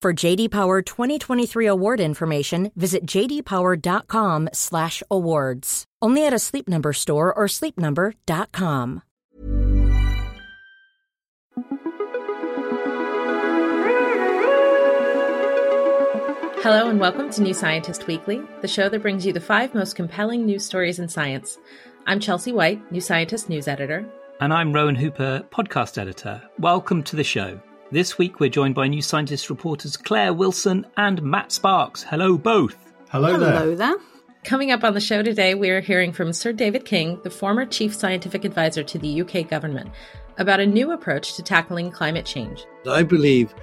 For J.D. Power 2023 award information, visit jdpower.com/awards. Only at a Sleep Number store or sleepnumber.com. Hello and welcome to New Scientist Weekly, the show that brings you the five most compelling news stories in science. I'm Chelsea White, New Scientist news editor. And I'm Rowan Hooper, podcast editor. Welcome to the show. This week, we're joined by New Scientist reporters Claire Wilson and Matt Sparks. Hello, both. Hello there. Coming up on the show today, we're hearing from Sir David King, the former chief scientific advisor to the UK government, about a new approach to tackling climate change. I believe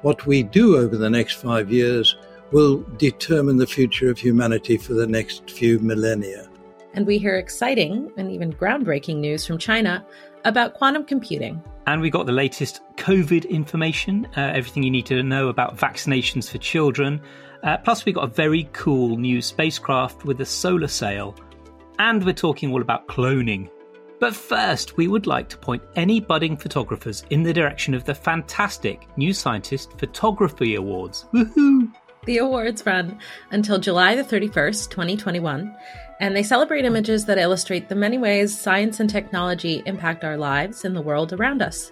what we do over the next 5 years will determine the future of humanity for the next few millennia. And we hear exciting and even groundbreaking news from China about quantum computing. And we got the latest COVID information, everything you need to know about vaccinations for children. Plus, we got a very cool new spacecraft with a solar sail. And we're talking all about cloning. But first, we would like to point any budding photographers in the direction of the fantastic New Scientist Photography Awards. Woohoo! The awards run until July the 31st, 2021, and they celebrate images that illustrate the many ways science and technology impact our lives and the world around us.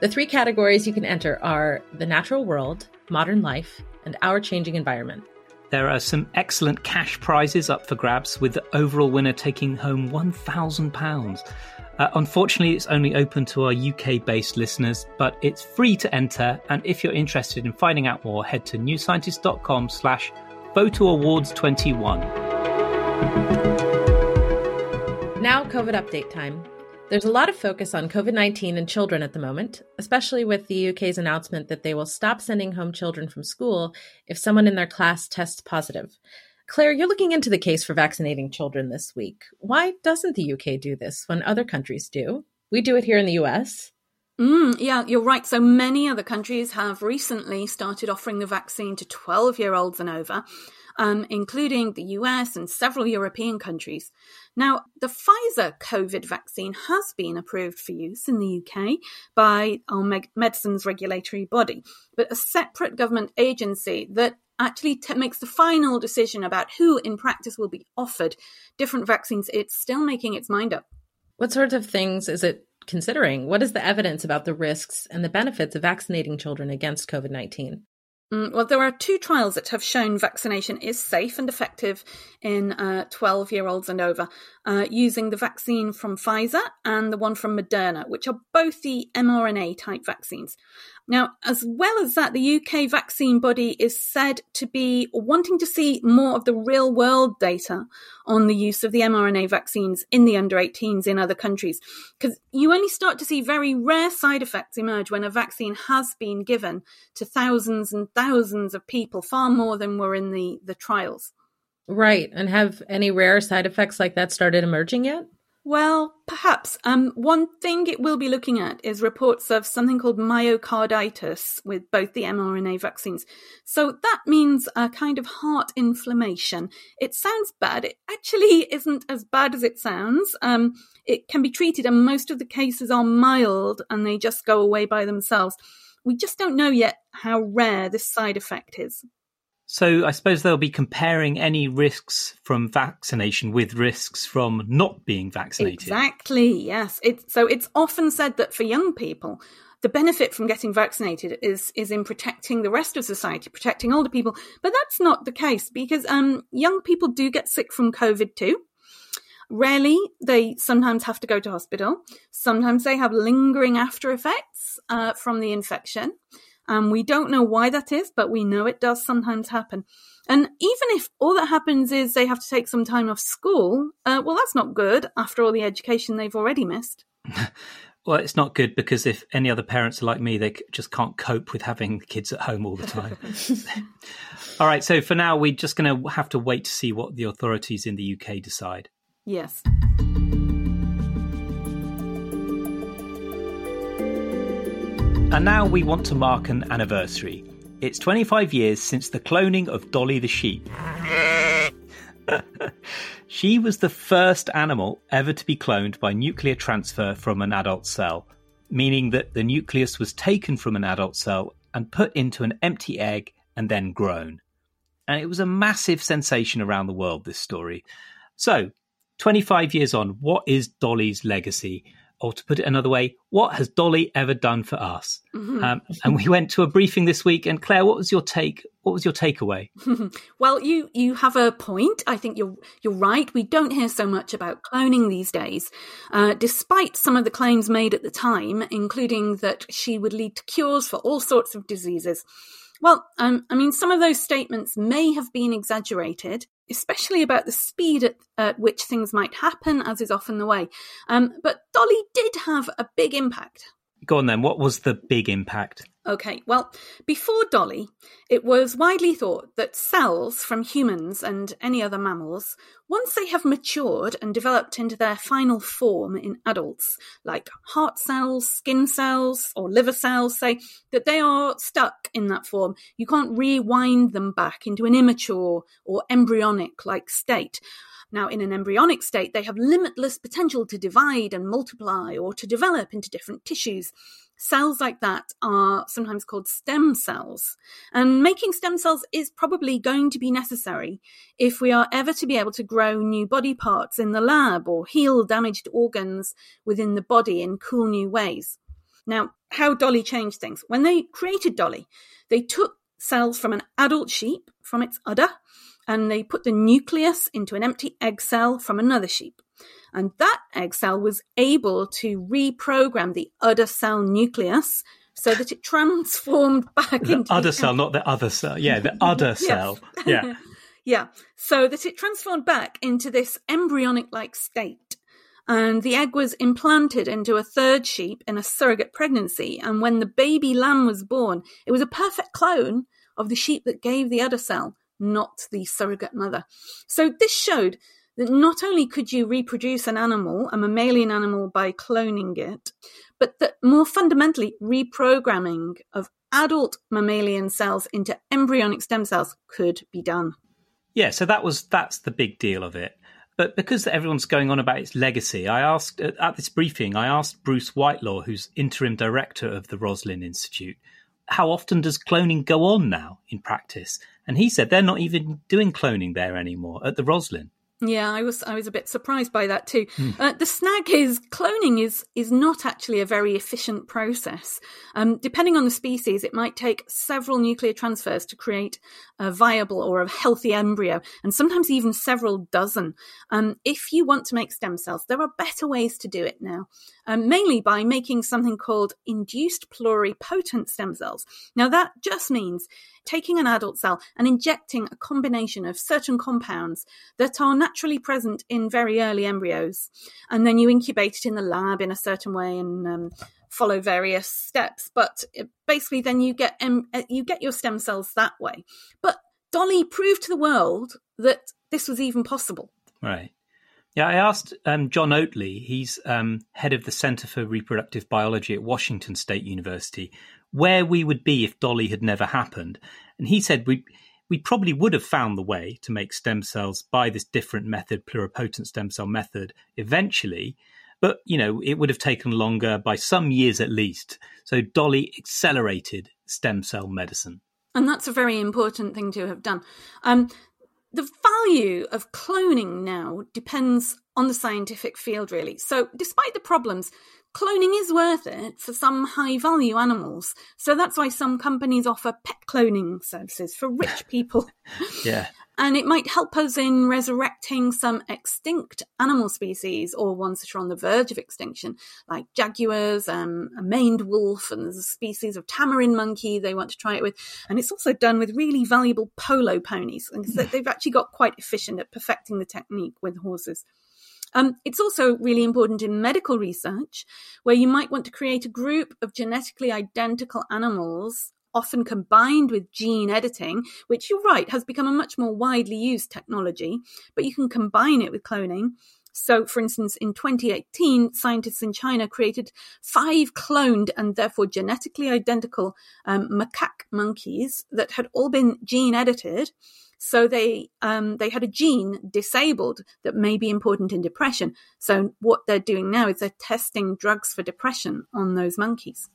The three categories you can enter are the natural world, modern life, and our changing environment. There are some excellent cash prizes up for grabs, with the overall winner taking home £1,000. Unfortunately, it's only open to our UK-based listeners, but it's free to enter. And if you're interested in finding out more, head to newscientist.com/photoawards21. Now, COVID update time. There's a lot of focus on COVID-19 and children at the moment, especially with the UK's announcement that they will stop sending home children from school if someone in their class tests positive. Claire, you're looking into the case for vaccinating children this week. Why doesn't the UK do this when other countries do? We do it here in the US. Yeah, you're right. So many other countries have recently started offering the vaccine to 12-year-olds and over, including the US and several European countries. Now, the Pfizer COVID vaccine has been approved for use in the UK by our medicines regulatory body, but a separate government agency that actually makes the final decision about who in practice will be offered different vaccines, it's still making its mind up. What sort of things is it considering? What is the evidence about the risks and the benefits of vaccinating children against COVID-19? Well, there are two trials that have shown vaccination is safe and effective in 12-year-olds and over, using the vaccine from Pfizer and the one from Moderna, which are both the mRNA-type vaccines. Now, as well as that, the UK vaccine body is said to be wanting to see more of the real-world data on the use of the mRNA vaccines in the under-18s in other countries, because you only start to see very rare side effects emerge when a vaccine has been given to thousands and thousands of people, far more than were in the trials. Right. And have any rare side effects like that started emerging yet? Well, perhaps. One thing it will be looking at is reports of something called myocarditis with both the mRNA vaccines. So that means a kind of heart inflammation. It sounds bad. It actually isn't as bad as it sounds. It can be treated, and most of the cases are mild and they just go away by themselves. We just don't know yet how rare this side effect is. So I suppose they'll be comparing any risks from vaccination with risks from not being vaccinated. Exactly, yes. So it's often said that for young people, the benefit from getting vaccinated is in protecting the rest of society, protecting older people. But that's not the case, because young people do get sick from COVID too. Rarely, they sometimes have to go to hospital. Sometimes they have lingering after effects from the infection. We don't know why that is, but we know it does sometimes happen. And even if all that happens is they have to take some time off school, well, that's not good after all the education they've already missed. Well, it's not good because if any other parents are like me, they just can't cope with having kids at home all the time. All right. So for now, we're just going to have to wait to see what the authorities in the UK decide. Yes. And now we want to mark an anniversary. It's 25 years since the cloning of Dolly the sheep. She was the first animal ever to be cloned by nuclear transfer from an adult cell, meaning that the nucleus was taken from an adult cell and put into an empty egg and then grown. And it was a massive sensation around the world, this story. So, 25 years on, what is Dolly's legacy? Or to put it another way, what has Dolly ever done for us? Mm-hmm. And we went to a briefing this week. And Claire, what was your take? What was your takeaway? Well, you have a point. I think you're right. We don't hear so much about cloning these days, despite some of the claims made at the time, including that she would lead to cures for all sorts of diseases. Well, some of those statements may have been exaggerated, especially about the speed at which things might happen, as is often the way. But Dolly did have a big impact. Go on then, what was the big impact? Okay, well, before Dolly, it was widely thought that cells from humans and any other mammals, once they have matured and developed into their final form in adults, like heart cells, skin cells, or liver cells, say, that they are stuck in that form. You can't rewind them back into an immature or embryonic-like state. Now, in an embryonic state, they have limitless potential to divide and multiply or to develop into different tissues. Cells like that are sometimes called stem cells. And making stem cells is probably going to be necessary if we are ever to be able to grow new body parts in the lab or heal damaged organs within the body in cool new ways. Now, how Dolly changed things. When they created Dolly, they took cells from an adult sheep, from its udder, and they put the nucleus into an empty egg cell from another sheep. And that egg cell was able to reprogram the udder cell nucleus so that it transformed back into... udder cell, not the other cell. Yeah, the udder cell. Yeah. Yeah, so that it transformed back into this embryonic-like state. And the egg was implanted into a third sheep in a surrogate pregnancy. And when the baby lamb was born, it was a perfect clone of the sheep that gave the udder cell, not the surrogate mother. So this showed that not only could you reproduce an animal, a mammalian animal, by cloning it, but that more fundamentally, reprogramming of adult mammalian cells into embryonic stem cells could be done. Yeah, so that's the big deal of it. But because everyone's going on about its legacy, I asked Bruce Whitelaw, who's interim director of the Roslin Institute, how often does cloning go on now in practice? And he said they're not even doing cloning there anymore at the Roslin. Yeah, I was a bit surprised by that too. The snag is cloning is not actually a very efficient process. Depending on the species, it might take several nuclear transfers to create a viable or a healthy embryo, and sometimes even several dozen. If you want to make stem cells, there are better ways to do it now, mainly by making something called induced pluripotent stem cells. Now, that just means taking an adult cell and injecting a combination of certain compounds that are naturally present in very early embryos. And then you incubate it in the lab in a certain way and follow various steps. But basically then you get your stem cells that way. But Dolly proved to the world that this was even possible. Right. Yeah, I asked John Oatley, he's head of the Centre for Reproductive Biology at Washington State University, where we would be if Dolly had never happened. And he said we probably would have found the way to make stem cells by this different method, pluripotent stem cell method, eventually. But, you know, it would have taken longer by some years at least. So Dolly accelerated stem cell medicine. And that's a very important thing to have done. The value of cloning now depends on the scientific field, really. So despite the problems, cloning is worth it for some high-value animals. So that's why some companies offer pet cloning services for rich people. Yeah. And it might help us in resurrecting some extinct animal species or ones that are on the verge of extinction, like jaguars, a maned wolf, and there's a species of tamarin monkey they want to try it with. And it's also done with really valuable polo ponies. And so they've actually got quite efficient at perfecting the technique with horses. It's also really important in medical research, where you might want to create a group of genetically identical animals, often combined with gene editing, which, you're right, has become a much more widely used technology, but you can combine it with cloning. So, for instance, in 2018, scientists in China created 5 cloned and therefore genetically identical macaque monkeys that had all been gene edited. So they had a gene disabled that may be important in depression. So what they're doing now is they're testing drugs for depression on those monkeys.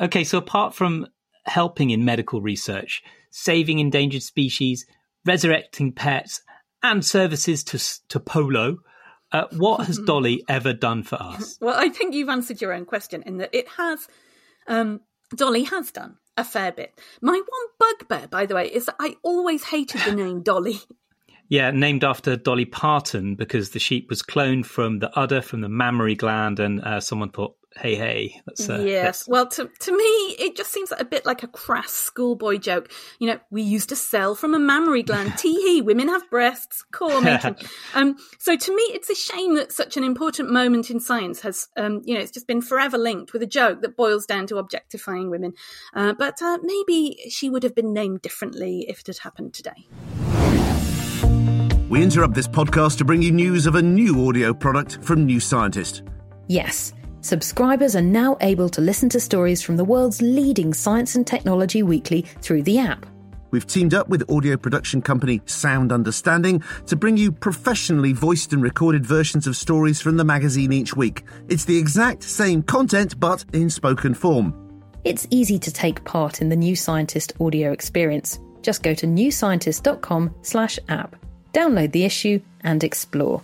Okay, so apart from helping in medical research, saving endangered species, resurrecting pets, and services to polo, what has Dolly ever done for us? Well, I think you've answered your own question in that it has, Dolly has done a fair bit. My one bugbear, by the way, is that I always hated the name Dolly. Yeah, named after Dolly Parton, because the sheep was cloned from the udder, from the mammary gland, and someone thought, hey, hey. Yes. Well, to me, it just seems a bit like a crass schoolboy joke. You know, we used to sell from a mammary gland. Tee-hee, women have breasts, core mating. So to me, it's a shame that such an important moment in science has, it's just been forever linked with a joke that boils down to objectifying women. But maybe she would have been named differently if it had happened today. We interrupt this podcast to bring you news of a new audio product from New Scientist. Yes. Subscribers are now able to listen to stories from the world's leading science and technology weekly through the app. We've teamed up with audio production company Sound Understanding to bring you professionally voiced and recorded versions of stories from the magazine each week. It's the exact same content, but in spoken form. It's easy to take part in the New Scientist audio experience. Just go to newscientist.com/app, download the issue and explore.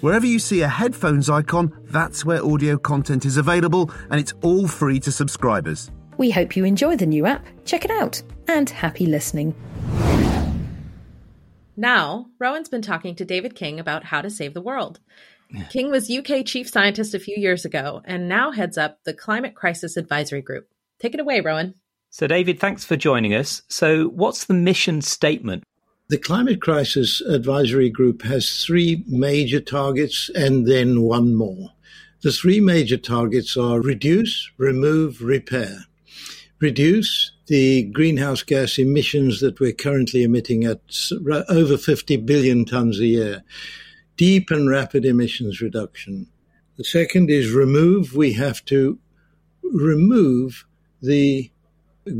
Wherever you see a headphones icon, that's where audio content is available, and it's all free to subscribers. We hope you enjoy the new app. Check it out, and happy listening. Now, Rowan's been talking to David King about how to save the world. Yeah. King was UK chief scientist a few years ago and now heads up the Climate Crisis Advisory Group. Take it away, Rowan. So, David, thanks for joining us. So, what's the mission statement? The Climate Crisis Advisory Group has 3 major targets and then one more. The 3 major targets are reduce, remove, repair. Reduce the greenhouse gas emissions that we're currently emitting at over 50 billion tonnes a year. Deep and rapid emissions reduction. The second is remove. We have to remove the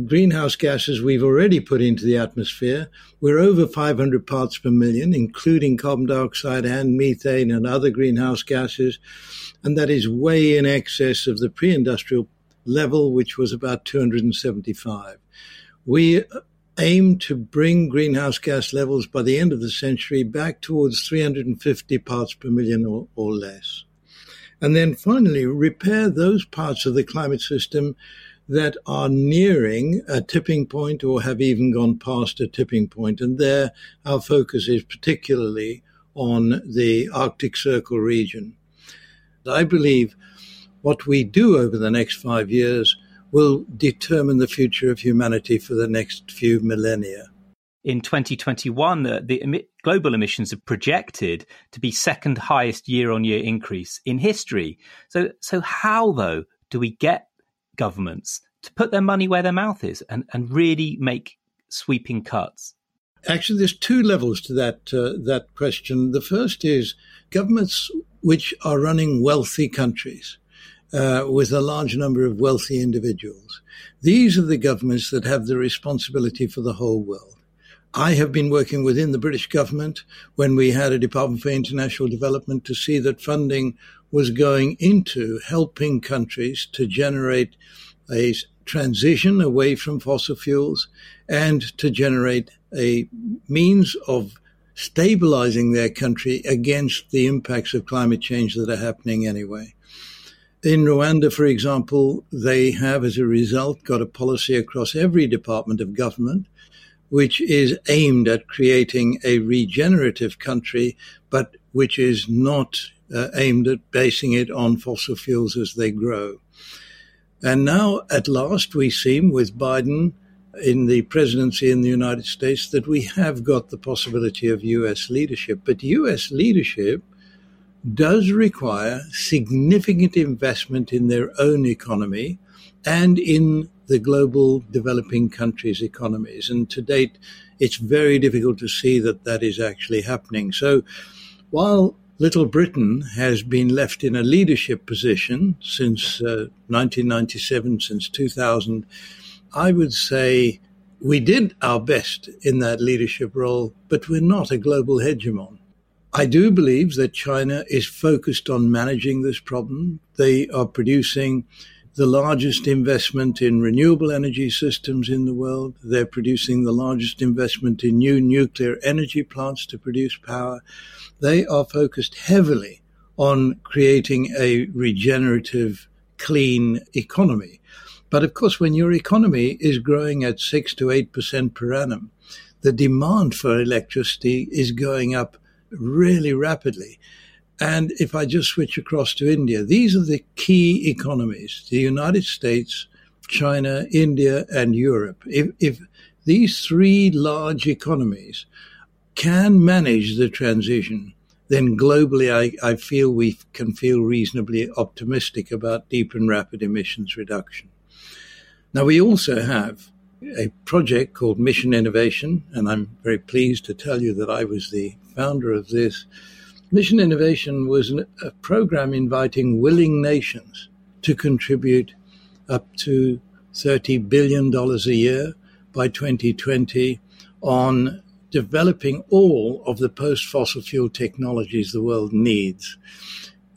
greenhouse gases we've already put into the atmosphere. We're over 500 parts per million, including carbon dioxide and methane and other greenhouse gases, and that is way in excess of the pre-industrial level, which was about 275. We aim to bring greenhouse gas levels by the end of the century back towards 350 parts per million or less. And then finally, repair those parts of the climate system that are nearing a tipping point or have even gone past a tipping point. And there our focus is particularly on the Arctic Circle region. I believe what we do over the next 5 years will determine the future of humanity for the next few millennia. In 2021, the global emissions are projected to be second highest year-on-year increase in history. So how, though, do we get governments to put their money where their mouth is and really make sweeping cuts? Actually, there's 2 levels to that question. The first is governments which are running wealthy countries with a large number of wealthy individuals. These are the governments that have the responsibility for the whole world. I have been working within the British government when we had a Department for International Development to see that funding was going into helping countries to generate a transition away from fossil fuels and to generate a means of stabilizing their country against the impacts of climate change that are happening anyway. In Rwanda, for example, they have, as a result, got a policy across every department of government which is aimed at creating a regenerative country, but which is not aimed at basing it on fossil fuels as they grow. And now, at last, we seem, with Biden in the presidency in the United States, that we have got the possibility of US leadership. But US leadership does require significant investment in their own economy and in the global developing countries' economies. And to date, it's very difficult to see that that is actually happening. So while Little Britain has been left in a leadership position since 1997, since 2000, I would say we did our best in that leadership role, but we're not a global hegemon. I do believe that China is focused on managing this problem. They are producing the largest investment in renewable energy systems in the world. They're producing the largest investment in new nuclear energy plants to produce power. They are focused heavily on creating a regenerative, clean economy. But of course, when your economy is growing at 6 to 8% per annum, the demand for electricity is going up really rapidly. And if I just switch across to India, these are the key economies: the United States, China, India, and Europe. If these three large economies can manage the transition, then globally I feel we can feel reasonably optimistic about deep and rapid emissions reduction. Now, we also have a project called Mission Innovation, and I'm very pleased to tell you that I was the founder of this. Mission Innovation was a program inviting willing nations to contribute up to $30 billion a year by 2020 on developing all of the post-fossil fuel technologies the world needs,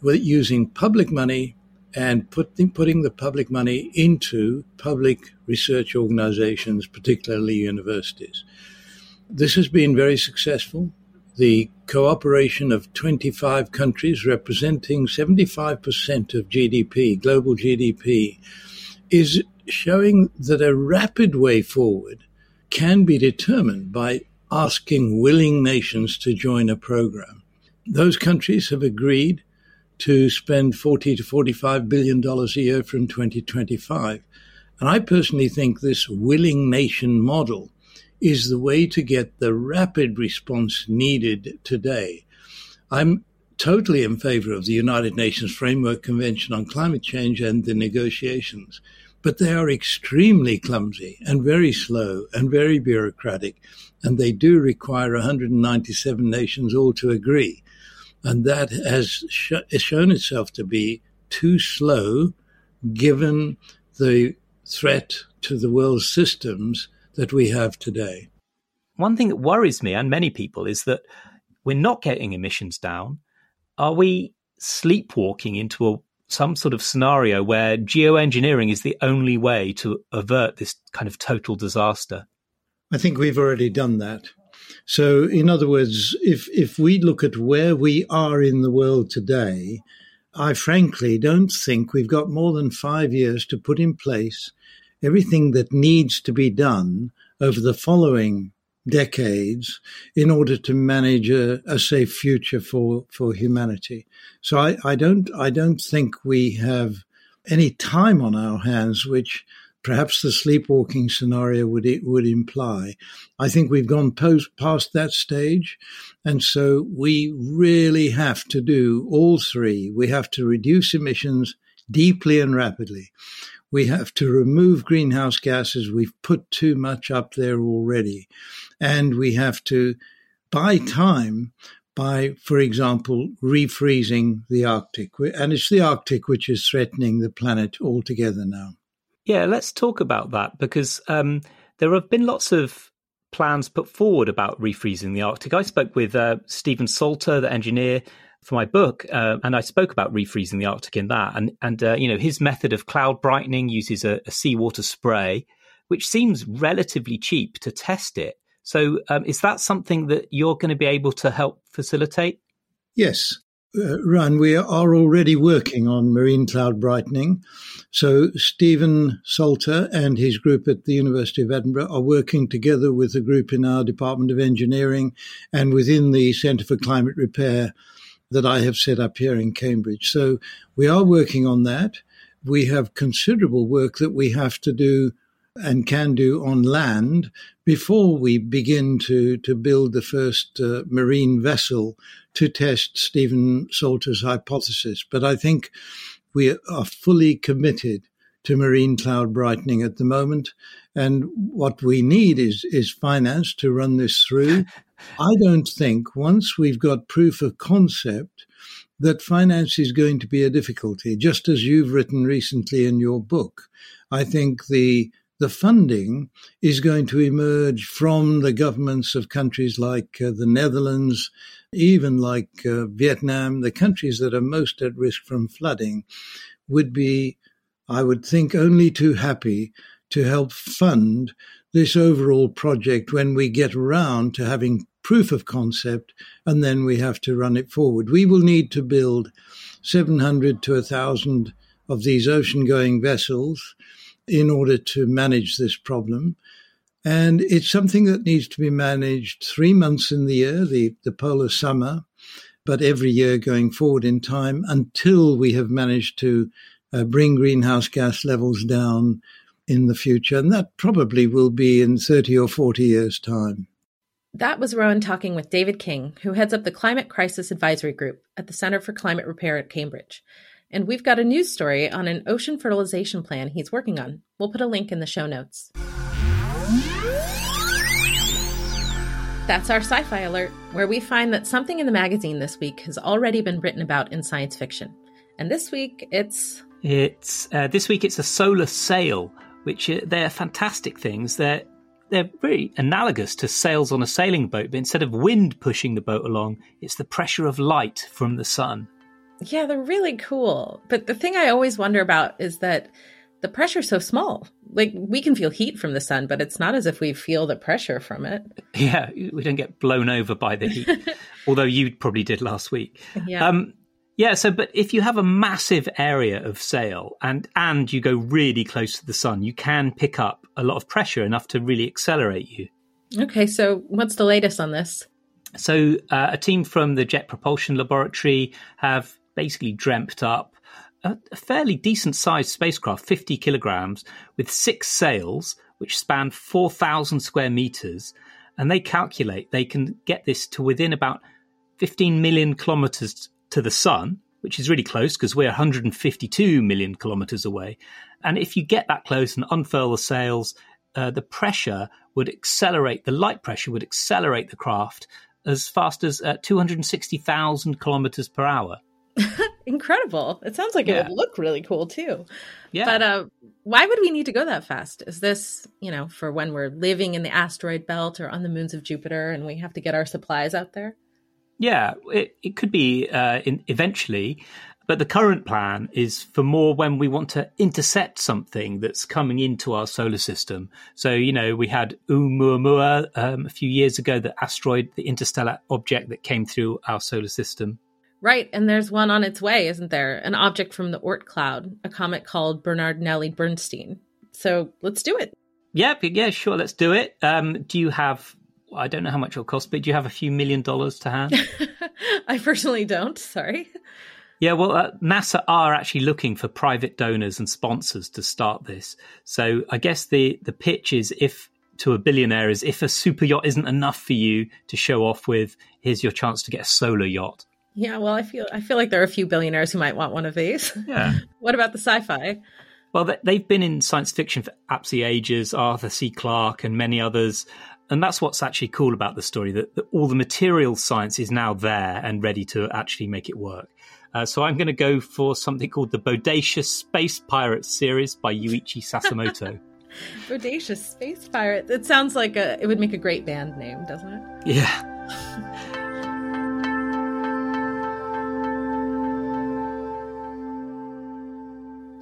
using public money and putting the public money into public research organizations, particularly universities. This has been very successful. The cooperation of 25 countries representing 75% of GDP, global GDP, is showing that a rapid way forward can be determined by asking willing nations to join a program. Those countries have agreed to spend $40 to $45 billion a year from 2025. And I personally think this willing nation model is the way to get the rapid response needed today. I'm totally in favor of the United Nations Framework Convention on Climate Change and the negotiations, but they are extremely clumsy and very slow and very bureaucratic, and they do require 197 nations all to agree. And that has shown itself to be too slow, given the threat to the world's systems that we have today. One thing that worries me and many people is that we're not getting emissions down. Are we sleepwalking into some sort of scenario where geoengineering is the only way to avert this kind of total disaster? I think we've already done that. So, in other words, if we look at where we are in the world today, I frankly don't think we've got more than 5 years to put in place everything that needs to be done over the following decades in order to manage a safe future for humanity. So I don't think we have any time on our hands, which perhaps the sleepwalking scenario would imply. I think we've gone past that stage, and so we really have to do all three. We have to reduce emissions deeply and rapidly. We have to remove greenhouse gases. We've put too much up there already. And we have to buy time by, for example, refreezing the Arctic. And it's the Arctic which is threatening the planet altogether now. Yeah, let's talk about that, because there have been lots of plans put forward about refreezing the Arctic. I spoke with Stephen Salter, the engineer, for my book, and I spoke about refreezing the Arctic in that. And you know, his method of cloud brightening uses a seawater spray, which seems relatively cheap to test it. So is that something that you're going to be able to help facilitate? Yes. run, we are already working on marine cloud brightening. So Stephen Salter and his group at the University of Edinburgh are working together with a group in our Department of Engineering and within the Centre for Climate Repair that I have set up here in Cambridge. So we are working on that. We have considerable work that we have to do and can do on land before we begin to build the first marine vessel to test Stephen Salter's hypothesis. But I think we are fully committed to marine cloud brightening at the moment. And what we need is finance to run this through. I don't think once we've got proof of concept that finance is going to be a difficulty, just as you've written recently in your book. I think the funding is going to emerge from the governments of countries like the Netherlands, even like Vietnam. The countries that are most at risk from flooding would be, I would think, only too happy to help fund this overall project when we get around to having proof of concept, and then we have to run it forward. We will need to build 700 to 1,000 of these ocean-going vessels in order to manage this problem. And it's something that needs to be managed 3 months in the year, the polar summer, but every year going forward in time until we have managed to bring greenhouse gas levels down in the future. And that probably will be in 30 or 40 years' time. That was Rowan talking with David King, who heads up the Climate Crisis Advisory Group at the Centre for Climate Repair at Cambridge. And we've got a news story on an ocean fertilization plan he's working on. We'll put a link in the show notes. That's our sci-fi alert, where we find that something in the magazine this week has already been written about in science fiction. And this week, it's a solar sail, which they're fantastic things. They're very analogous to sails on a sailing boat, but instead of wind pushing the boat along, it's the pressure of light from the sun. Yeah, they're really cool. But the thing I always wonder about is that the pressure's so small. Like, we can feel heat from the sun, but it's not as if we feel the pressure from it. Yeah, we don't get blown over by the heat, although you probably did last week. Yeah. But if you have a massive area of sail and you go really close to the sun, you can pick up a lot of pressure, enough to really accelerate you. Okay, so what's the latest on this? So a team from the Jet Propulsion Laboratory have basically dreamt up a fairly decent-sized spacecraft, 50 kilograms, with 6 sails, which span 4,000 square meters. And they calculate they can get this to within about 15 million kilometers to the sun, which is really close because we're 152 million kilometers away. And if you get that close and unfurl the sails, the pressure would accelerate, the light pressure would accelerate the craft as fast as 260,000 kilometers per hour. Incredible. It sounds like it would look really cool too. Yeah. But why would we need to go that fast? Is this, for when we're living in the asteroid belt or on the moons of Jupiter and we have to get our supplies out there? Yeah, it could be eventually, but the current plan is for more when we want to intercept something that's coming into our solar system. So, we had Oumuamua a few years ago, the asteroid, the interstellar object that came through our solar system. Right, and there's one on its way, isn't there? An object from the Oort cloud, a comet called Bernardinelli-Bernstein. So let's do it. Yep, yeah, sure, let's do it. Do you have... I don't know how much it'll cost, but do you have a few $1,000,000 to hand? I personally don't, sorry. Yeah, well, NASA are actually looking for private donors and sponsors to start this. So I guess the pitch is if a super yacht isn't enough for you to show off with, here's your chance to get a solar yacht. Yeah, well, I feel like there are a few billionaires who might want one of these. Yeah. What about the sci-fi? Well, they've been in science fiction for absolutely ages, Arthur C. Clarke and many others. And that's what's actually cool about the story, that all the material science is now there and ready to actually make it work. So I'm going to go for something called the Bodacious Space Pirate series by Yuichi Sasamoto. Bodacious Space Pirate. It sounds like it would make a great band name, doesn't it? Yeah.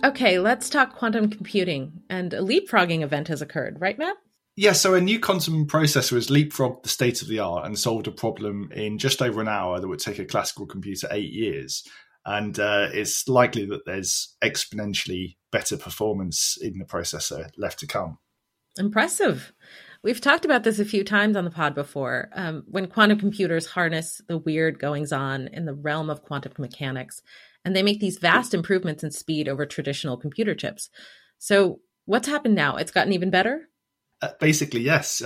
Okay, let's talk quantum computing. And a leapfrogging event has occurred, right, Matt? Yeah, so a new quantum processor has leapfrogged the state of the art and solved a problem in just over an hour that would take a classical computer 8 years. And it's likely that there's exponentially better performance in the processor left to come. Impressive. We've talked about this a few times on the pod before. When quantum computers harness the weird goings-on in the realm of quantum mechanics, and they make these vast improvements in speed over traditional computer chips. So what's happened now? It's gotten even better? Basically, yes.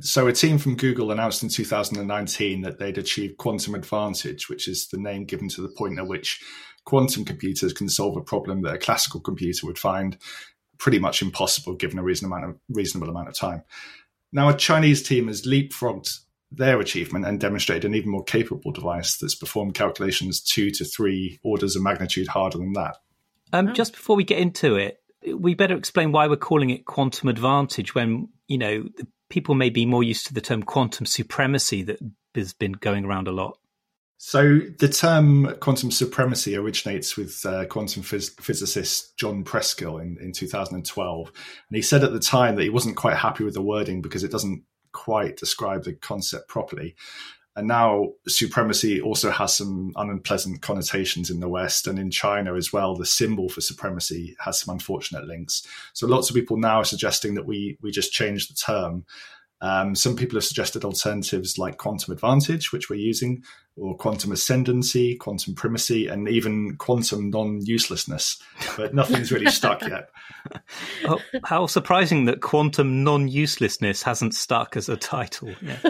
So a team from Google announced in 2019 that they'd achieved quantum advantage, which is the name given to the point at which quantum computers can solve a problem that a classical computer would find pretty much impossible given a reasonable amount of time. Now, a Chinese team has leapfrogged their achievement and demonstrated an even more capable device that's performed calculations 2 to 3 orders of magnitude harder than that. Just before we get into it, we better explain why we're calling it quantum advantage when, you know, people may be more used to the term quantum supremacy that has been going around a lot. So the term quantum supremacy originates with quantum physicist John Preskill in 2012. And he said at the time that he wasn't quite happy with the wording because it doesn't quite describe the concept properly. And now supremacy also has some unpleasant connotations in the West and in China as well. The symbol for supremacy has some unfortunate links. So lots of people now are suggesting that we just change the term. Some people have suggested alternatives like quantum advantage, which we're using, or quantum ascendancy, quantum primacy, and even quantum non-uselessness. But nothing's really stuck yet. Oh, how surprising that quantum non-uselessness hasn't stuck as a title. Yeah.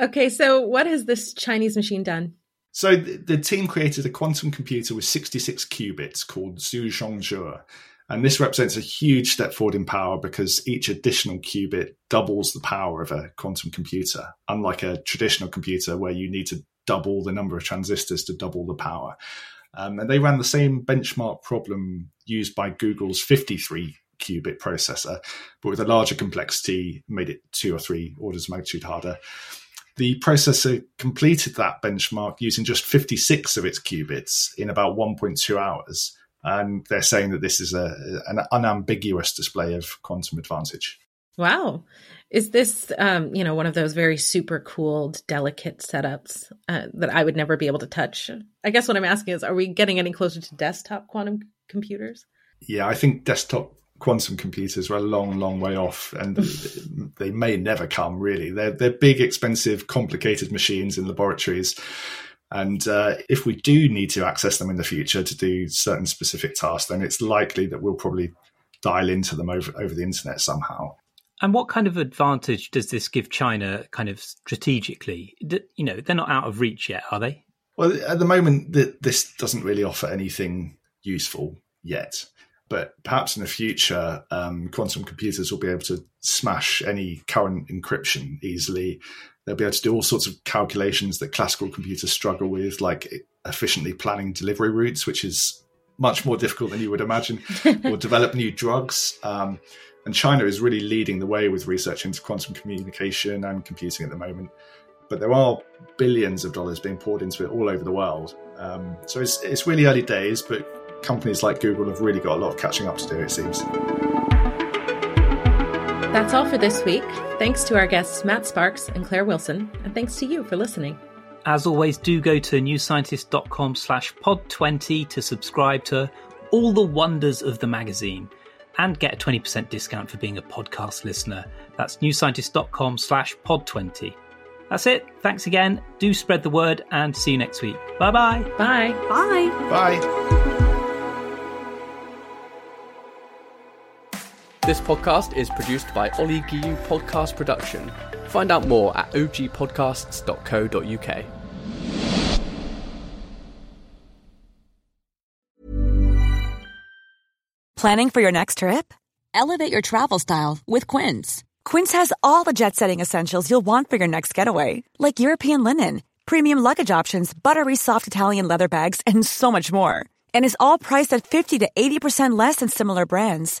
Okay, so what has this Chinese machine done? So the team created a quantum computer with 66 qubits called Zuchongzhi. And this represents a huge step forward in power because each additional qubit doubles the power of a quantum computer, unlike a traditional computer where you need to double the number of transistors to double the power. And they ran the same benchmark problem used by Google's 53 qubit processor, but with a larger complexity, made it 2 or 3 orders of magnitude harder. The processor completed that benchmark using just 56 of its qubits in about 1.2 hours. And they're saying that this is an unambiguous display of quantum advantage. Wow. Is this, one of those very super cooled, delicate setups that I would never be able to touch? I guess what I'm asking is, are we getting any closer to desktop quantum computers? Yeah, I think desktop quantum computers are a long, long way off, and they may never come, really. They're big, expensive, complicated machines in laboratories. And if we do need to access them in the future to do certain specific tasks, then it's likely that we'll probably dial into them over the internet somehow. And what kind of advantage does this give China kind of strategically? You know, they're not out of reach yet, are they? Well, at the moment, this doesn't really offer anything useful yet. But perhaps in the future, quantum computers will be able to smash any current encryption easily. They'll be able to do all sorts of calculations that classical computers struggle with, like efficiently planning delivery routes, which is much more difficult than you would imagine, or develop new drugs. And China is really leading the way with research into quantum communication and computing at the moment. But there are billions of dollars being poured into it all over the world. So it's really early days, but companies like Google have really got a lot of catching up to do, it seems. That's all for this week. Thanks to our guests, Matt Sparks and Claire Wilson. And thanks to you for listening. As always, do go to newscientist.com/pod20 to subscribe to all the wonders of the magazine and get a 20% discount for being a podcast listener. That's newscientist.com/pod20. That's it. Thanks again. Do spread the word and see you next week. Bye-bye. Bye. Bye. Bye. This podcast is produced by Oli Giu Podcast Production. Find out more at ogpodcasts.co.uk. Planning for your next trip? Elevate your travel style with Quince. Quince has all the jet-setting essentials you'll want for your next getaway, like European linen, premium luggage options, buttery soft Italian leather bags, and so much more. And is all priced at 50 to 80% less than similar brands.